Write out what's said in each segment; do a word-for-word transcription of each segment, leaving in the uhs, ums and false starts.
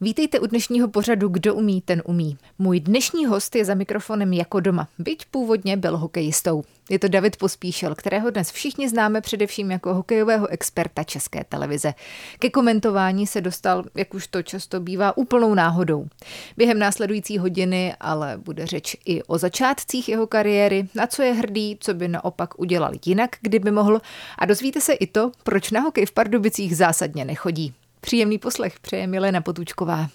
Vítejte u dnešního pořadu Kdo umí, ten umí. Můj dnešní host je za mikrofonem jako doma, byť původně byl hokejistou. Je to David Pospíšil, kterého dnes všichni známe především jako hokejového experta České televize. Ke komentování se dostal, jak už to často bývá, úplnou náhodou. Během následující hodiny ale bude řeč i o začátcích jeho kariéry, na co je hrdý, co by naopak udělal jinak, kdyby mohl, a dozvíte se i to, proč na hokej v Pardubicích zásadně nechodí. Příjemný poslech přeje Milena Potučková.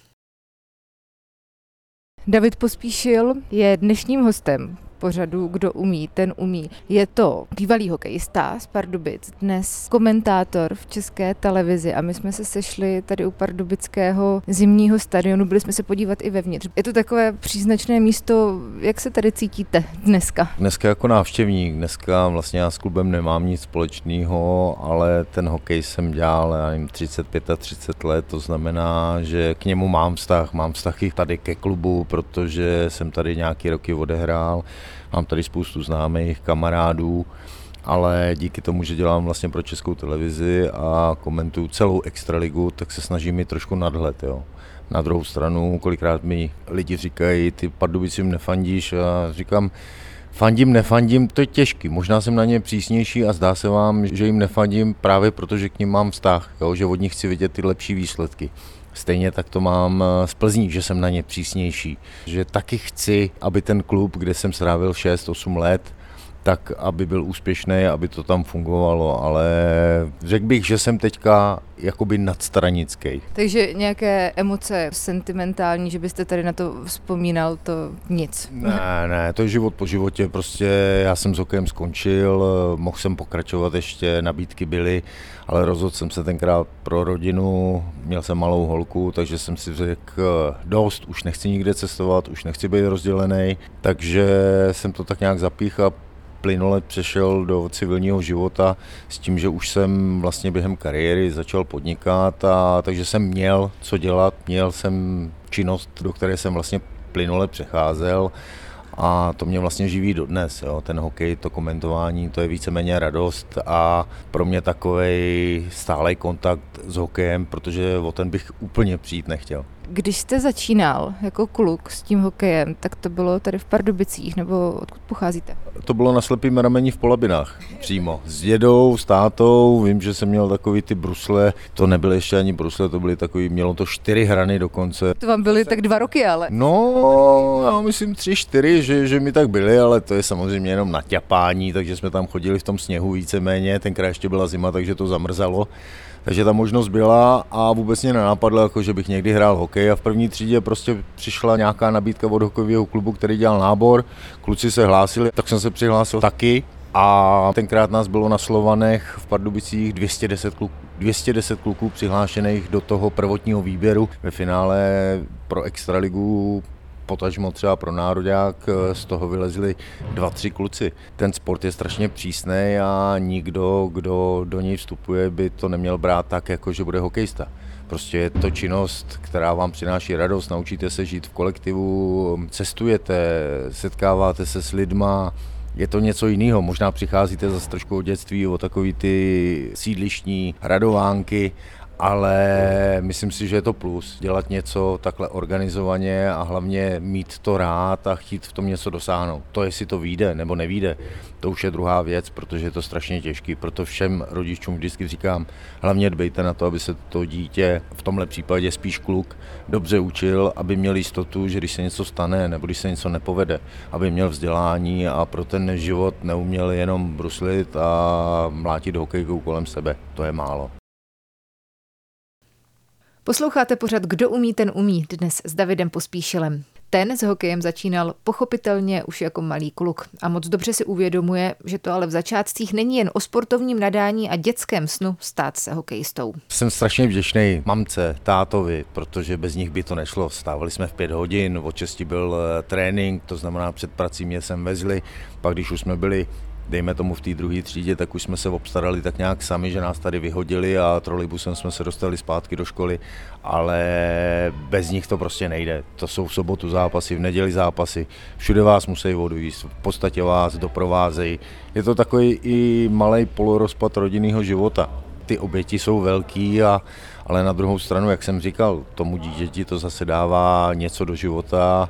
David Pospíšil je dnešním hostem pořadu Kdo umí, ten umí. Je to bývalý hokejista z Pardubic, dnes komentátor v České televizi a my jsme se sešli tady u pardubického zimního stadionu, byli jsme se podívat i vevnitř. Je to takové příznačné místo, jak se tady cítíte dneska? Dneska jako návštěvník, dneska vlastně já s klubem nemám nic společného, ale ten hokej jsem dělal, já nevím, třicet pět a třicet let, to znamená, že k němu mám vztah, mám vztah i tady ke klubu, protože jsem tady nějaký roky odehrál. Mám tady spoustu známých kamarádů, ale díky tomu, že dělám vlastně pro Českou televizi a komentuju celou Extra Ligu, tak se snažím mít trošku nadhled. Jo. Na druhou stranu, kolikrát mi lidi říkají, ty Pardubicím nefandíš, a říkám, fandím, nefandím, to je těžký, možná jsem na ně přísnější a zdá se vám, že jim nefandím právě proto, že k nim mám vztah, jo, že od nich chci vidět ty lepší výsledky. Stejně tak to mám z Plzní, že jsem na ně přísnější, že taky chci, aby ten klub, kde jsem strávil šest osm let, tak aby byl úspěšný, aby to tam fungovalo, ale řekl bych, že jsem teďka jakoby nadstranický. Takže nějaké emoce sentimentální, že byste tady na to vzpomínal, to nic. Ne, ne, to je život po životě, prostě já jsem s hokejem skončil, mohl jsem pokračovat ještě, nabídky byly, ale rozhodl jsem se tenkrát pro rodinu, měl jsem malou holku, takže jsem si řekl dost, už nechci nikde cestovat, už nechci být rozdělený, takže jsem to tak nějak zapíchal. Plynule přešel do civilního života s tím, že už jsem vlastně během kariéry začal podnikat, a takže jsem měl co dělat, měl jsem činnost, do které jsem vlastně plynule přecházel a to mě vlastně živí dodnes. Jo. Ten hokej, to komentování, to je víceméně radost a pro mě takovej stálej kontakt s hokejem, protože o ten bych úplně přijít nechtěl. Když jste začínal jako kluk s tím hokejem, tak to bylo tady v Pardubicích, nebo odkud pocházíte? To bylo na slepým rameni v Polabinách, přímo. S dědou, s tátou, vím, že jsem měl takový ty brusle, to nebyly ještě ani brusle, to byly takový, mělo to čtyři hrany dokonce. To vám byly tak dva roky, ale? No, já myslím tři, čtyři, že, že mi tak byly, ale to je samozřejmě jenom naťapání, takže jsme tam chodili v tom sněhu víceméně, tenkrát ještě byla zima, takže to zamrzalo. Takže ta možnost byla a vůbec mě nenapadlo, jako že bych někdy hrál hokej a v první třídě prostě přišla nějaká nabídka od hokejového klubu, který dělal nábor, kluci se hlásili, tak jsem se přihlásil taky a tenkrát nás bylo na Slovanech v Pardubicích dvě stě deset kluků, dvě stě deset kluků přihlášených do toho prvotního výběru ve finále pro Extraligu. Potažmo třeba pro nároďák, z toho vylezli dva, tři kluci. Ten sport je strašně přísný a nikdo, kdo do něj vstupuje, by to neměl brát tak, jako že bude hokejista. Prostě je to činnost, která vám přináší radost, naučíte se žít v kolektivu, cestujete, setkáváte se s lidma, je to něco jiného. Možná přicházíte zase trošku od dětství, o takový ty sídlištní radovánky, ale myslím si, že je to plus, dělat něco takhle organizovaně a hlavně mít to rád a chtít v tom něco dosáhnout. To, jestli to vyjde nebo nevyjde, to už je druhá věc, protože je to strašně těžký. Proto všem rodičům vždycky říkám, hlavně dbejte na to, aby se to dítě, v tomhle případě spíš kluk, dobře učil, aby měl jistotu, že když se něco stane nebo když se něco nepovede, aby měl vzdělání a pro ten život neuměl jenom bruslit a mlátit hokejkou kolem sebe. To je málo. Posloucháte pořad Kdo umí, ten umí, dnes s Davidem Pospíšilem. Ten s hokejem začínal pochopitelně už jako malý kluk a moc dobře si uvědomuje, že to ale v začátcích není jen o sportovním nadání a dětském snu stát se hokejistou. Jsem strašně vděčný mamce, tátovi, protože bez nich by to nešlo. Stávali jsme v pět hodin, od šesti byl trénink, to znamená před prací mě sem vezli, pak když už jsme byli dejme tomu v té druhé třídě, tak už jsme se obstarali tak nějak sami, že nás tady vyhodili a trolejbusem jsme se dostali zpátky do školy, ale bez nich to prostě nejde. To jsou v sobotu zápasy, v neděli zápasy, všude vás musí odvízt, v podstatě vás doprovázejí. Je to takový i malej polorozpad rodinného života. ty oběti jsou velký, a, ale na druhou stranu, jak jsem říkal, tomu dítěti to zase dává něco do života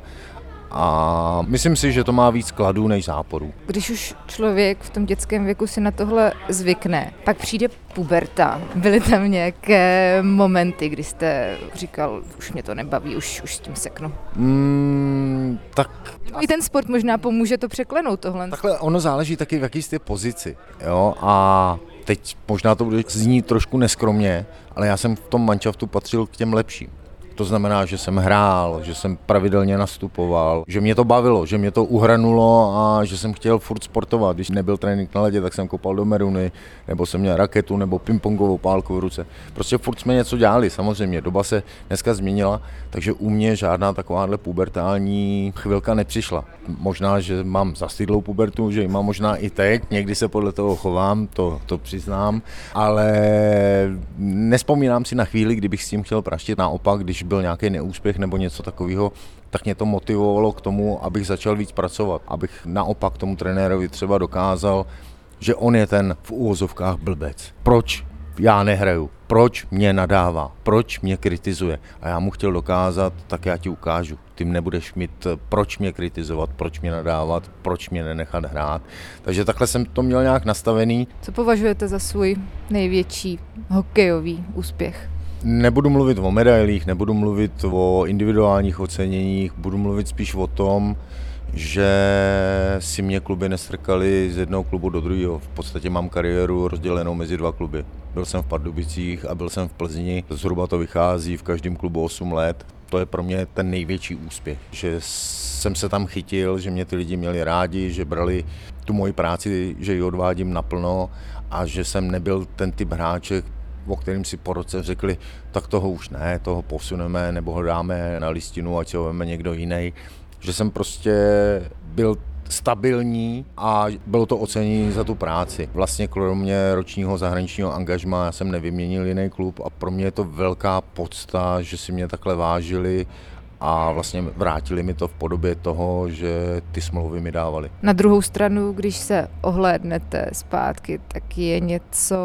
a myslím si, že to má víc kladů než záporů. Když už člověk v tom dětském věku si na tohle zvykne, pak přijde puberta. Byly tam nějaké momenty, kdy jste říkal, už mě to nebaví, už, už s tím seknu? Mm, tak... I ten sport možná pomůže to překlenout tohle. Takhle ono záleží taky, v jaký jste pozici. Jo? A teď možná to bude znít trošku neskromně, ale já jsem v tom manšaftu patřil k těm lepším. To znamená, že jsem hrál, že jsem pravidelně nastupoval, že mě to bavilo, že mě to uhranulo a že jsem chtěl furt sportovat. Když nebyl trénink na ledě, tak jsem kopal do meruny, nebo jsem měl raketu, nebo pingpongovou pálku v ruce. Prostě furt jsme něco dělali, samozřejmě. Doba se dneska změnila, takže u mě žádná takováhle pubertální chvilka nepřišla. Možná, že mám zastydlou pubertu, že ji mám možná i teď, někdy se podle toho chovám, to, to přiznám, ale nespomínám si na chvíli, kdy bych s tím chtěl praštit. Naopak, když byl nějaký neúspěch nebo něco takového, tak mě to motivovalo k tomu, abych začal víc pracovat, abych naopak tomu trenérovi třeba dokázal, že on je ten v úvozovkách blbec. Proč já nehraju? Proč mě nadává? Proč mě kritizuje? A já mu chtěl dokázat, tak já ti ukážu. Ty nebudeš mít proč mě kritizovat, proč mě nadávat, proč mě nenechat hrát. Takže takhle jsem to měl nějak nastavený. Co považujete za svůj největší hokejový úspěch? Nebudu mluvit o medailích, nebudu mluvit o individuálních oceněních, budu mluvit spíš o tom, že si mě kluby nestrkali z jednoho klubu do druhého. V podstatě mám kariéru rozdělenou mezi dva kluby. Byl jsem v Pardubicích a byl jsem v Plzni. Zhruba to vychází v každém klubu osm let. To je pro mě ten největší úspěch, že jsem se tam chytil, že mě ty lidi měli rádi, že brali tu moji práci, že ji odvádím naplno a že jsem nebyl ten typ hráček, o kterým si po roce řekli, tak toho už ne, toho posuneme, nebo ho dáme na listinu, ať si ho veme někdo jiný. Že jsem prostě byl stabilní a bylo to ocenění za tu práci. Vlastně kromě ročního zahraničního angažmá jsem nevyměnil jiný klub a pro mě je to velká pocta, že si mě takhle vážili a vlastně vrátili mi to v podobě toho, že ty smlouvy mi dávali. Na druhou stranu, když se ohlédnete zpátky, tak je něco,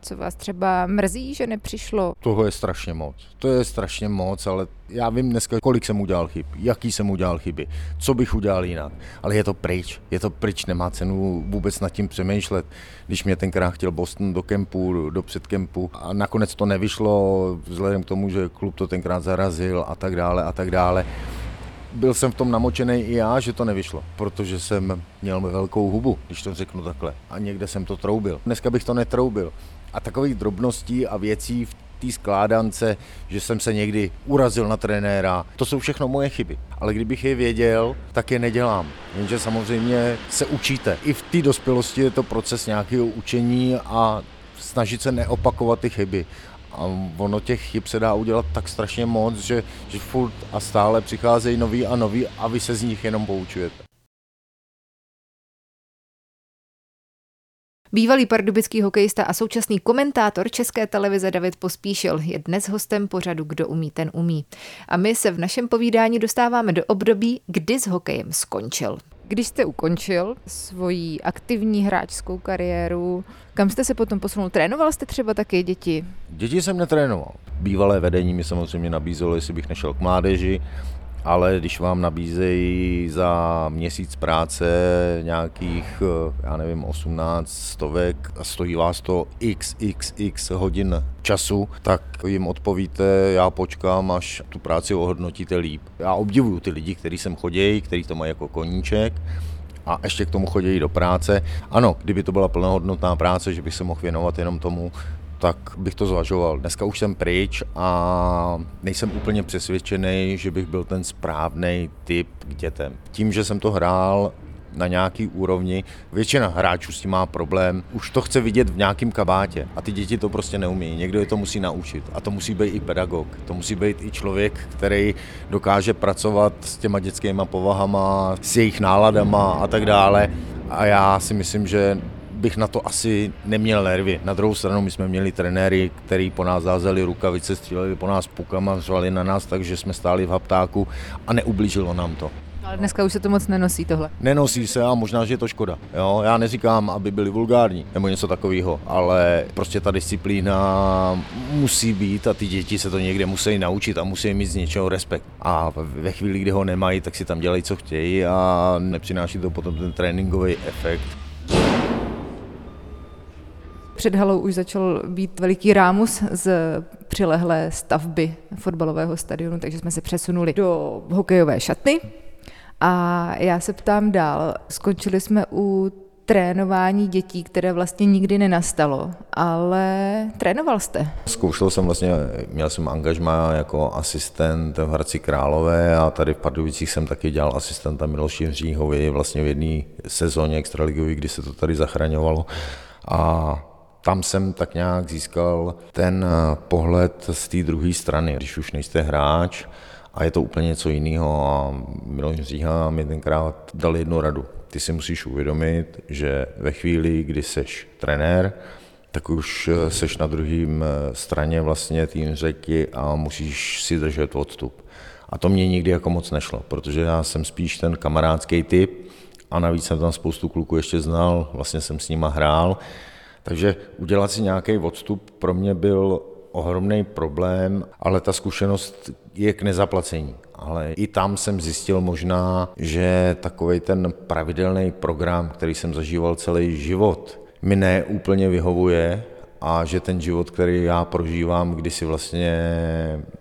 co vás třeba mrzí, že nepřišlo? Toho je strašně moc. To je strašně moc, ale já vím dneska, kolik jsem udělal chyb, jaký jsem udělal chyby, co bych udělal jinak. Ale je to pryč, je to pryč, nemá cenu vůbec nad tím přemýšlet. Když mě tenkrát chtěl Boston do kempu, do předkempu a nakonec to nevyšlo, vzhledem k tomu, že klub to tenkrát zarazil a tak dále a tak dále. Byl jsem v tom namočený i já, že to nevyšlo, protože jsem měl velkou hubu, když to řeknu takhle. A někde jsem to troubil. Dneska bych to netroubil. A takových drobností a věcí v té skládance, že jsem se někdy urazil na trenéra, to jsou všechno moje chyby. Ale kdybych je věděl, tak je nedělám. Jenže samozřejmě se učíte. I v té dospělosti je to proces nějakého učení a snažit se neopakovat ty chyby. A ono těch chyb se dá udělat tak strašně moc, že, že furt a stále přicházejí nový a nový a vy se z nich jenom poučujete. Bývalý pardubický hokejista a současný komentátor České televize David Pospíšil je dnes hostem pořadu Kdo umí, ten umí. A my se v našem povídání dostáváme do období, kdy s hokejem skončil. Když jste ukončil svoji aktivní hráčskou kariéru, kam jste se potom posunul? Trénoval jste třeba taky děti? Děti jsem netrénoval. Bývalé vedení mi samozřejmě nabízelo, jestli bych nešel k mládeži, ale když vám nabízejí za měsíc práce nějakých, já nevím, osmnáct stovek a stojí vás to xxx hodin času, tak jim odpovíte, já počkám, až tu práci ohodnotíte líp. Já obdivuju ty lidi, kteří sem chodějí, kteří to mají jako koníček a ještě k tomu chodějí do práce. Ano, kdyby to byla plnohodnotná práce, že bych se mohl věnovat jenom tomu, tak bych to zvažoval. Dneska už jsem pryč a nejsem úplně přesvědčený, že bych byl ten správný typ k dětem. Tím, že jsem to hrál na nějaký úrovni, většina hráčů s tím má problém, už to chce vidět v nějakém kabátě a ty děti to prostě neumějí, někdo je to musí naučit a to musí být i pedagog, to musí být i člověk, který dokáže pracovat s těma dětskýma povahama, s jejich náladama a tak dále a já si myslím, že bych na to asi neměl nervy. Na druhou stranu my jsme měli trenéry, který po nás házeli rukavice, stříleli po nás pukama, řvali na nás, takže jsme stáli v haptáku a neublížilo nám to. Ale dneska už se to moc nenosí tohle. Nenosí se a možná, že je to škoda. Jo? Já neříkám, aby byli vulgární nebo něco takového, ale prostě ta disciplína musí být a ty děti se to někde musí naučit a musí mít z něčeho respekt. A ve chvíli, kdy ho nemají, tak si tam dělají, co chtějí a nepřináší to potom ten tréninkový efekt. Před halou už začal být veliký rámus z přilehlé stavby fotbalového stadionu, takže jsme se přesunuli do hokejové šatny. A já se ptám dál, skončili jsme u trénování dětí, které vlastně nikdy nenastalo, ale trénoval jste. Zkoušel jsem vlastně, měl jsem angažmá jako asistent v Hradci Králové a tady v Pardubicích jsem taky dělal asistenta Miloši Říhovi vlastně v jedné sezóně extraligový, kdy se to tady zachraňovalo. A tam jsem tak nějak získal ten pohled z té druhé strany, když už nejste hráč a je to úplně něco jiného. A Miloš Říha mi tenkrát dal jednu radu. Ty si musíš uvědomit, že ve chvíli, kdy seš trenér, tak už seš na druhém straně vlastně tým řeky a musíš si držet odstup. A to mě nikdy jako moc nešlo, protože já jsem spíš ten kamarádský typ a navíc jsem tam spoustu kluků ještě znal, vlastně jsem s nima hrál. Takže udělat si nějaký odstup pro mě byl ohromný problém, ale ta zkušenost je k nezaplacení. Ale i tam jsem zjistil možná, že takovej ten pravidelný program, který jsem zažíval celý život, mi ne úplně vyhovuje a že ten život, který já prožívám, kdy si vlastně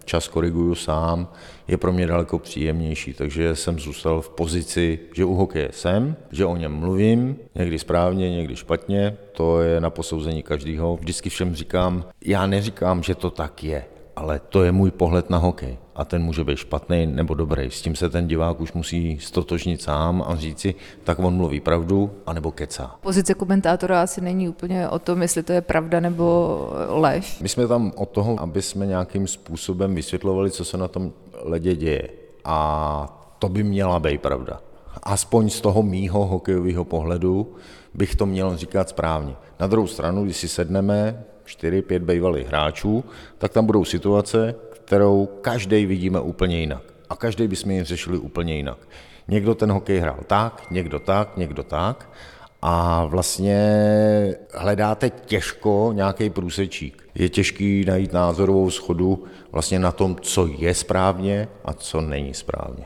čas koriguju sám, je pro mě daleko příjemnější. Takže jsem zůstal v pozici, že u hokeje jsem, že o něm mluvím, někdy správně, někdy špatně, to je na posouzení každého. Vždycky všem říkám, já neříkám, že to tak je, ale to je můj pohled na hokej a ten může být špatný nebo dobrý. S tím se ten divák už musí stotožnit sám a říct si, tak on mluví pravdu anebo kecá. Pozice komentátora asi není úplně o tom, jestli to je pravda nebo lež. My jsme tam od toho, aby jsme nějakým způsobem vysvětlovali, co se na tom ledě děje a to by měla být pravda. Aspoň z toho mýho hokejového pohledu bych to měl říkat správně. Na druhou stranu, když si sedneme čtyři, pět bývalých hráčů, tak tam budou situace, kterou každý vidíme úplně jinak. A každý bychom ji řešili úplně jinak. Někdo ten hokej hrál tak, někdo tak, někdo tak. A vlastně hledáte těžko nějaký průsečík. Je těžký najít názorovou shodu vlastně na tom, co je správně a co není správně.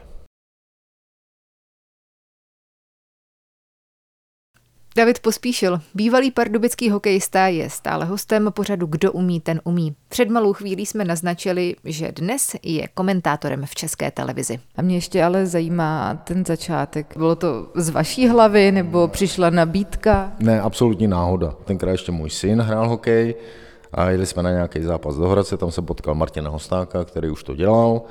David Pospíšil, bývalý pardubický hokejista, je stále hostem pořadu Kdo umí, ten umí. Před malou chvílí jsme naznačili, že dnes je komentátorem v České televizi. A mě ještě ale zajímá ten začátek. Bylo to z vaší hlavy nebo přišla nabídka? Ne, absolutní náhoda. Tenkrát ještě můj syn hrál hokej a jeli jsme na nějaký zápas do Hradce, tam se potkal Martina Hostáka, který už to dělal.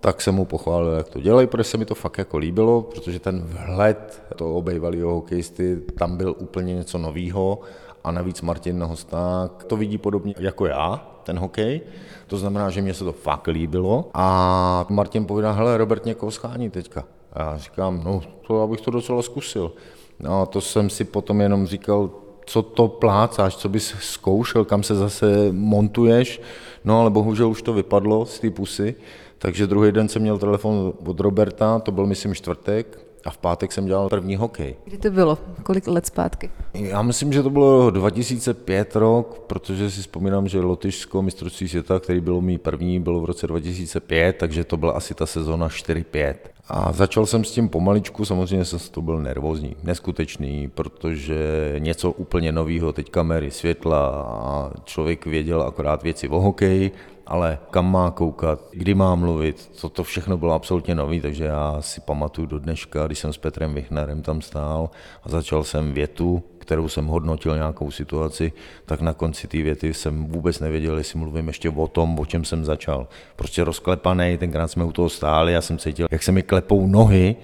Tak jsem mu pochválil, jak to dělají, protože se mi to fakt jako líbilo, protože ten vhled toho bývalého hokejisty, tam byl úplně něco novýho a navíc Martin Hosták to vidí podobně jako já, ten hokej, to znamená, že mě se to fakt líbilo a Martin povídá, hele, Robert někoho schání teďka. A já říkám, no, to abych to docela zkusil. No a to jsem si potom jenom říkal, co to plácáš, co bys zkoušel, kam se zase montuješ, no ale bohužel už to vypadlo z té pusy. Takže druhý den jsem měl telefon od Roberta, to byl myslím čtvrtek a v pátek jsem dělal první hokej. Kdy to bylo? Kolik let zpátky? Já myslím, že to bylo dva tisíce pět rok, protože si vzpomínám, že Lotyšsko mistrovství světa, který bylo mý první, bylo v roce dva tisíce pět, takže to byla asi ta sezona čtyři pět. A začal jsem s tím pomaličku, samozřejmě jsem to byl nervózní, neskutečný, protože něco úplně novýho, teď kamery, světla a člověk věděl akorát věci o hokeji, ale kam má koukat, kdy má mluvit, to, to všechno bylo absolutně nový, takže já si pamatuju do dneška, když jsem s Petrem Vichnarem tam stál a začal jsem větu, kterou jsem hodnotil nějakou situaci, tak na konci té věty jsem vůbec nevěděl, jestli mluvím ještě o tom, o čem jsem začal. Prostě rozklepaný, tenkrát jsme u toho stáli, já jsem cítil, jak se mi klepou nohy,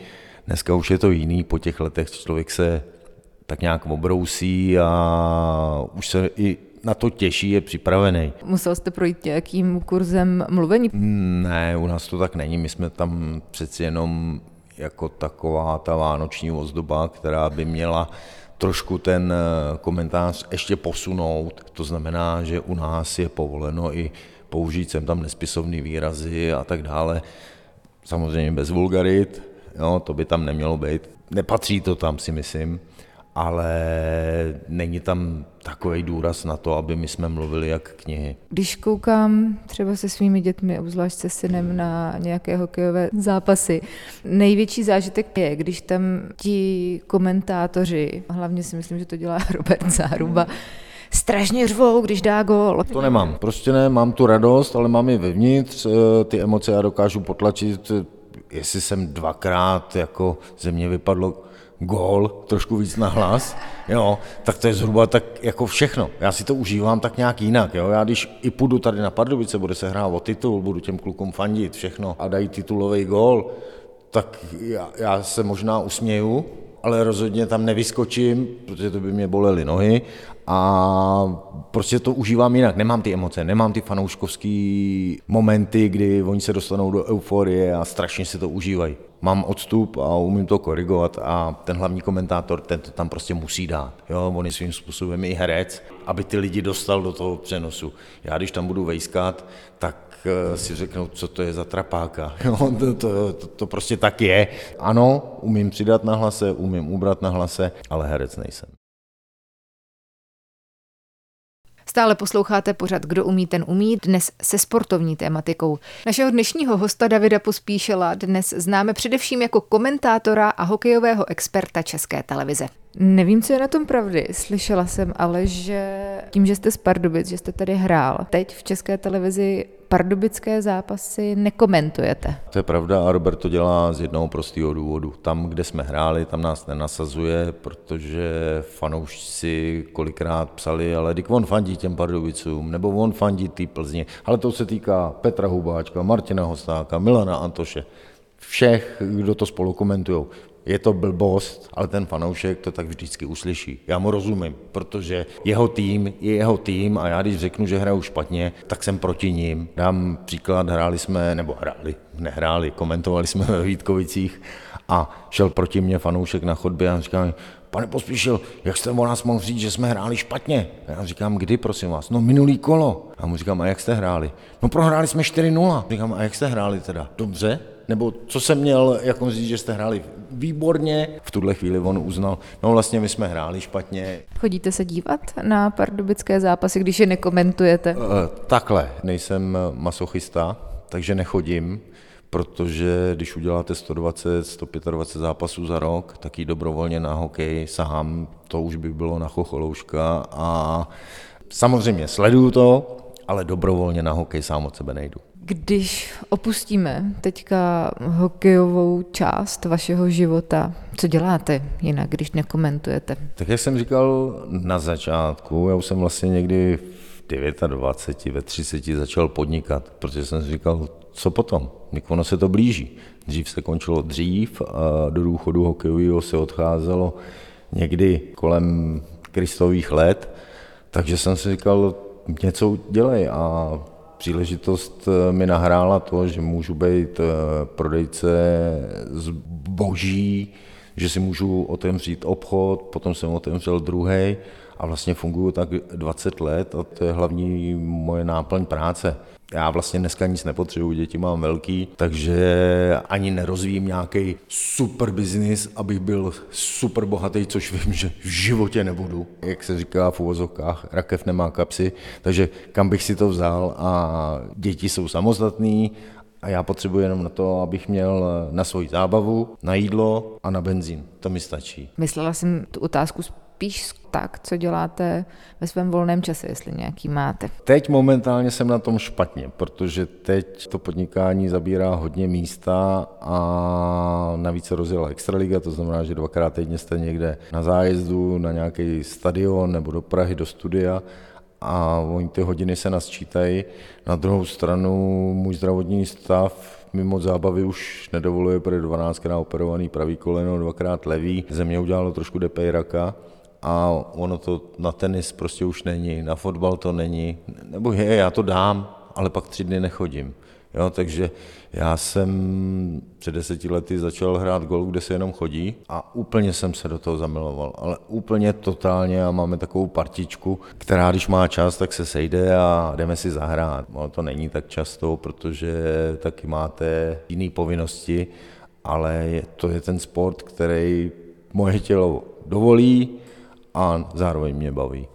dneska už je to jiný, po těch letech člověk se tak nějak obrousí a už se i na to těší, je připravený. Musel jste projít nějakým kurzem mluvení? Ne, u nás to tak není, my jsme tam přeci jenom jako taková ta vánoční ozdoba, která by měla trošku ten komentář ještě posunout, to znamená, že u nás je povoleno i použít sem tam nespisovný výrazy a tak dále, samozřejmě bez vulgarit, jo, to by tam nemělo být. Nepatří to tam, si myslím, ale není tam takový důraz na to, aby my jsme mluvili jak knihy. Když koukám třeba se svými dětmi, obzvlášť se synem, na nějaké hokejové zápasy, největší zážitek je, když tam ti komentátoři, hlavně si myslím, že to dělá Robert Záruba, strašně řvou, když dá gól. To nemám, prostě ne, mám tu radost, ale mám ji vevnitř, ty emoce já dokážu potlačit, jestli jsem dvakrát, jako ze mě vypadlo gól, trošku víc na hlas, jo, tak to je zhruba tak jako všechno. Já si to užívám tak nějak jinak, jo, já když i půjdu tady na Pardubice, bude se hrát o titul, budu těm klukům fandit, všechno, a dají titulový gól, tak já, já se možná usměju, ale rozhodně tam nevyskočím, protože to by mě bolely nohy a prostě to užívám jinak. Nemám ty emoce, nemám ty fanouškovský momenty, kdy oni se dostanou do euforie a strašně si to užívají. Mám odstup a umím to korigovat a ten hlavní komentátor, ten to tam prostě musí dát. Jo, on je svým způsobem i herec, aby ty lidi dostal do toho přenosu. Já když tam budu vejskat, tak si řeknu, co to je za trapáka. Jo, to, to, to, to prostě tak je. Ano, umím přidat na hlase, umím ubrat na hlase, ale herec nejsem. Stále posloucháte pořad Kdo umí, ten umí, dnes se sportovní tématikou. Našeho dnešního hosta Davida Pospíšila dnes známe především jako komentátora a hokejového experta České televize. Nevím, co je na tom pravdy. Slyšela jsem ale, že tím, že jste z Pardubic, že jste tady hrál, teď v České televizi pardubické zápasy nekomentujete. To je pravda a Robert to dělá z jednoho prostého důvodu. Tam, kde jsme hráli, tam nás nenasazuje, protože fanoušci kolikrát psali, ale dik on fandí těm Pardubicům, nebo on fandí tý Plzni. Ale to se týká Petra Hubáčka, Martina Hostáka, Milana Antoše, všech, kdo to spolu komentujou. Je to blbost, ale ten fanoušek to tak vždycky uslyší. Já mu rozumím, protože jeho tým je jeho tým a já když řeknu, že hraju špatně, tak jsem proti ním. Dám příklad, hráli jsme, nebo hráli, nehráli, komentovali jsme ve Vítkovicích a šel proti mě fanoušek na chodbě a říkal mi, pane Pospíšil, jak jste o nás mohl říct, že jsme hráli špatně? A já říkám, kdy, prosím vás? No minulý kolo. A mu říkám, a jak jste hráli? No prohráli jsme čtyři nula. Říkám, a jak jste hráli teda? Dobře? Nebo co jsem měl jako říct, že jste hráli výborně. V tuhle chvíli on uznal, no vlastně my jsme hráli špatně. Chodíte se dívat na pardubické zápasy, když je nekomentujete? E, takhle, nejsem masochista, takže nechodím, protože když uděláte sto dvacet, sto dvacet pět zápasů za rok, tak jí dobrovolně na hokej sám, to už by bylo na chocholouška a samozřejmě sleduju to, ale dobrovolně na hokej sám od sebe nejdu. Když opustíme teďka hokejovou část vašeho života, co děláte jinak, když nekomentujete? Tak jak jsem říkal na začátku, já už jsem vlastně někdy v dvacet devět, ve třicet začal podnikat, protože jsem říkal, co potom? Ono se to blíží. Dřív se končilo dřív a do důchodu hokejového se odcházelo někdy kolem kristových let, takže jsem si říkal, něco dělej a příležitost mi nahrála to, že můžu být prodejce zboží, že si můžu otevřít obchod, potom jsem otevřel druhý a vlastně funguji tak dvacet let a to je hlavní moje náplň práce. Já vlastně dneska nic nepotřebuji, děti mám velký, takže ani nerozvím nějaký super biznis, abych byl super bohatý, což vím, že v životě nebudu. Jak se říká v uvozovkách, rakev nemá kapsy, takže kam bych si to vzal a děti jsou samostatný a já potřebuji jenom na to, abych měl na svoji zábavu, na jídlo a na benzín. To mi stačí. Myslela jsem tu otázku spíš tak, co děláte ve svém volném čase, jestli nějaký máte. Teď momentálně jsem na tom špatně, protože teď to podnikání zabírá hodně místa a navíc se rozjela Extra Liga, to znamená, že dvakrát týdně jste někde na zájezdu, na nějaký stadion nebo do Prahy, do studia a oni ty hodiny se nasčítají. Na druhou stranu můj zdravotní stav mi moc zábavy už nedovoluje, protože dvanáctkrát operovaný pravý koleno, dvakrát levý, ze mě udělalo trošku depejraka. A ono to na tenis prostě už není, na fotbal to není, nebo je, já to dám, ale pak tři dny nechodím. Jo, takže já jsem před deseti lety začal hrát golf, kde se jenom chodí a úplně jsem se do toho zamiloval, ale úplně totálně a máme takovou partičku, která když má čas, tak se sejde a jdeme si zahrát. No, to není tak často, protože taky máte jiné povinnosti ale je, to je ten sport, který moje tělo dovolí a zároveň mě baví.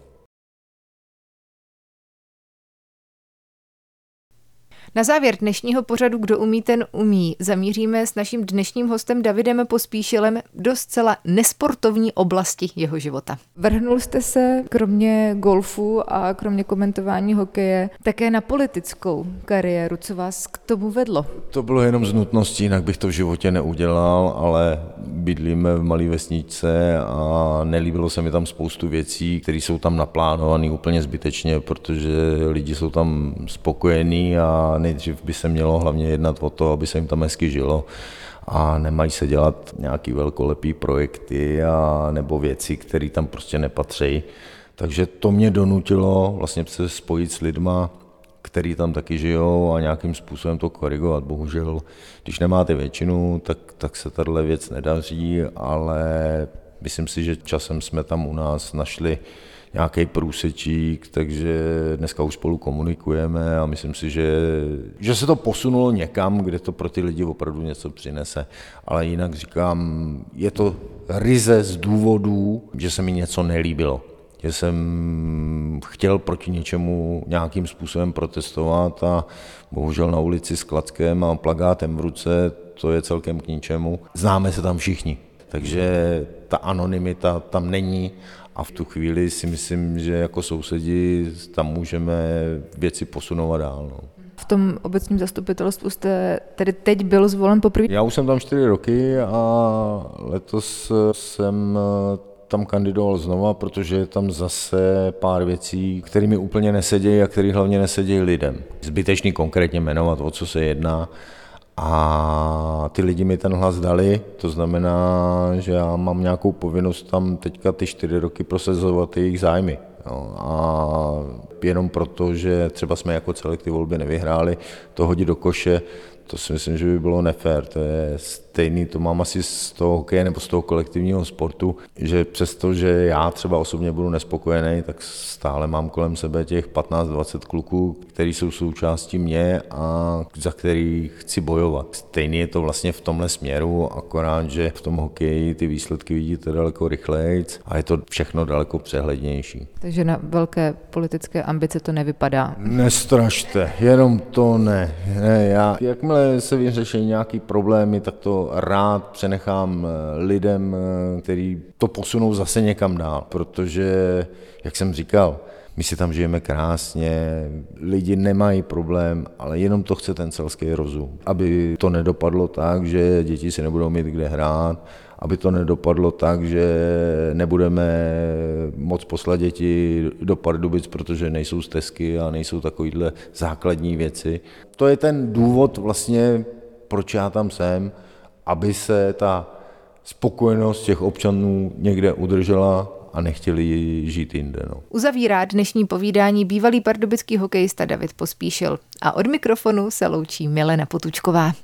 Na závěr dnešního pořadu Kdo umí, ten umí zamíříme s naším dnešním hostem Davidem Pospíšilem do zcela nesportovní oblasti jeho života. Vrhnul jste se kromě golfu a kromě komentování hokeje také na politickou kariéru. Co vás k tomu vedlo? To bylo jenom z nutnosti, jinak bych to v životě neudělal, ale bydlíme v malé vesničce a nelíbilo se mi tam spoustu věcí, které jsou tam naplánované úplně zbytečně, protože lidi jsou tam spokojení a nejdřív by se mělo hlavně jednat o to, aby se jim tam hezky žilo a nemají se dělat nějaký velkolepý projekty a nebo věci, které tam prostě nepatří. Takže to mě donutilo vlastně se spojit s lidma, který tam taky žijou a nějakým způsobem to korigovat. Bohužel, když nemáte většinu, tak, tak se tato věc nedaří, ale myslím si, že časem jsme tam u nás našli nějaký průsečík, takže dneska už spolu komunikujeme a myslím si, že, že se to posunulo někam, kde to pro ty lidi opravdu něco přinese. Ale jinak říkám, je to ryze z důvodů, že se mi něco nelíbilo. Že jsem chtěl proti něčemu nějakým způsobem protestovat a bohužel na ulici s klackem a plakátem v ruce, to je celkem k ničemu. Známe se tam všichni, takže ta anonymita tam není. A v tu chvíli si myslím, že jako sousedi tam můžeme věci posunovat dál. No. V tom obecním zastupitelstvu jste tedy teď byl zvolen poprvé? Já už jsem tam čtyři roky a letos jsem tam kandidoval znova, protože je tam zase pár věcí, které mi úplně nesedějí a které hlavně nesedějí lidem. Zbytečný konkrétně jmenovat, o co se jedná. A ty lidi mi ten hlas dali, to znamená, že já mám nějakou povinnost tam teďka ty čtyři roky prosazovat jejich zájmy. No, a jenom proto, že třeba jsme jako celek ty volby nevyhráli, to hodit do koše, to si myslím, že by bylo nefér. To je stejný, to mám asi z toho hokeje nebo z toho kolektivního sportu, že přesto, že já třeba osobně budu nespokojený, tak stále mám kolem sebe těch patnáct dvacet kluků, který jsou součástí mě a za který chci bojovat. Stejný je to vlastně v tomhle směru, akorát, že v tom hokeji ty výsledky vidíte daleko rychlejc a je to všechno daleko přehlednější. Takže na velké politické ambice to nevypadá. Nestrašte, jenom to ne. ne já, jakmile se vyřeší nějaký problémy, tak to rád přenechám lidem, kteří to posunou zase někam dál, protože, jak jsem říkal, my si tam žijeme krásně, lidi nemají problém, ale jenom to chce ten selský rozum. Aby to nedopadlo tak, že děti si nebudou mít kde hrát, aby to nedopadlo tak, že nebudeme moc poslat děti do Pardubic, protože nejsou stezky a nejsou takovýhle základní věci. To je ten důvod vlastně, proč já tam jsem, aby se ta spokojenost těch občanů někde udržela a nechtěli žít jinde. No. Uzavírá dnešní povídání bývalý pardubický hokejista David Pospíšil a od mikrofonu se loučí Milena Potučková.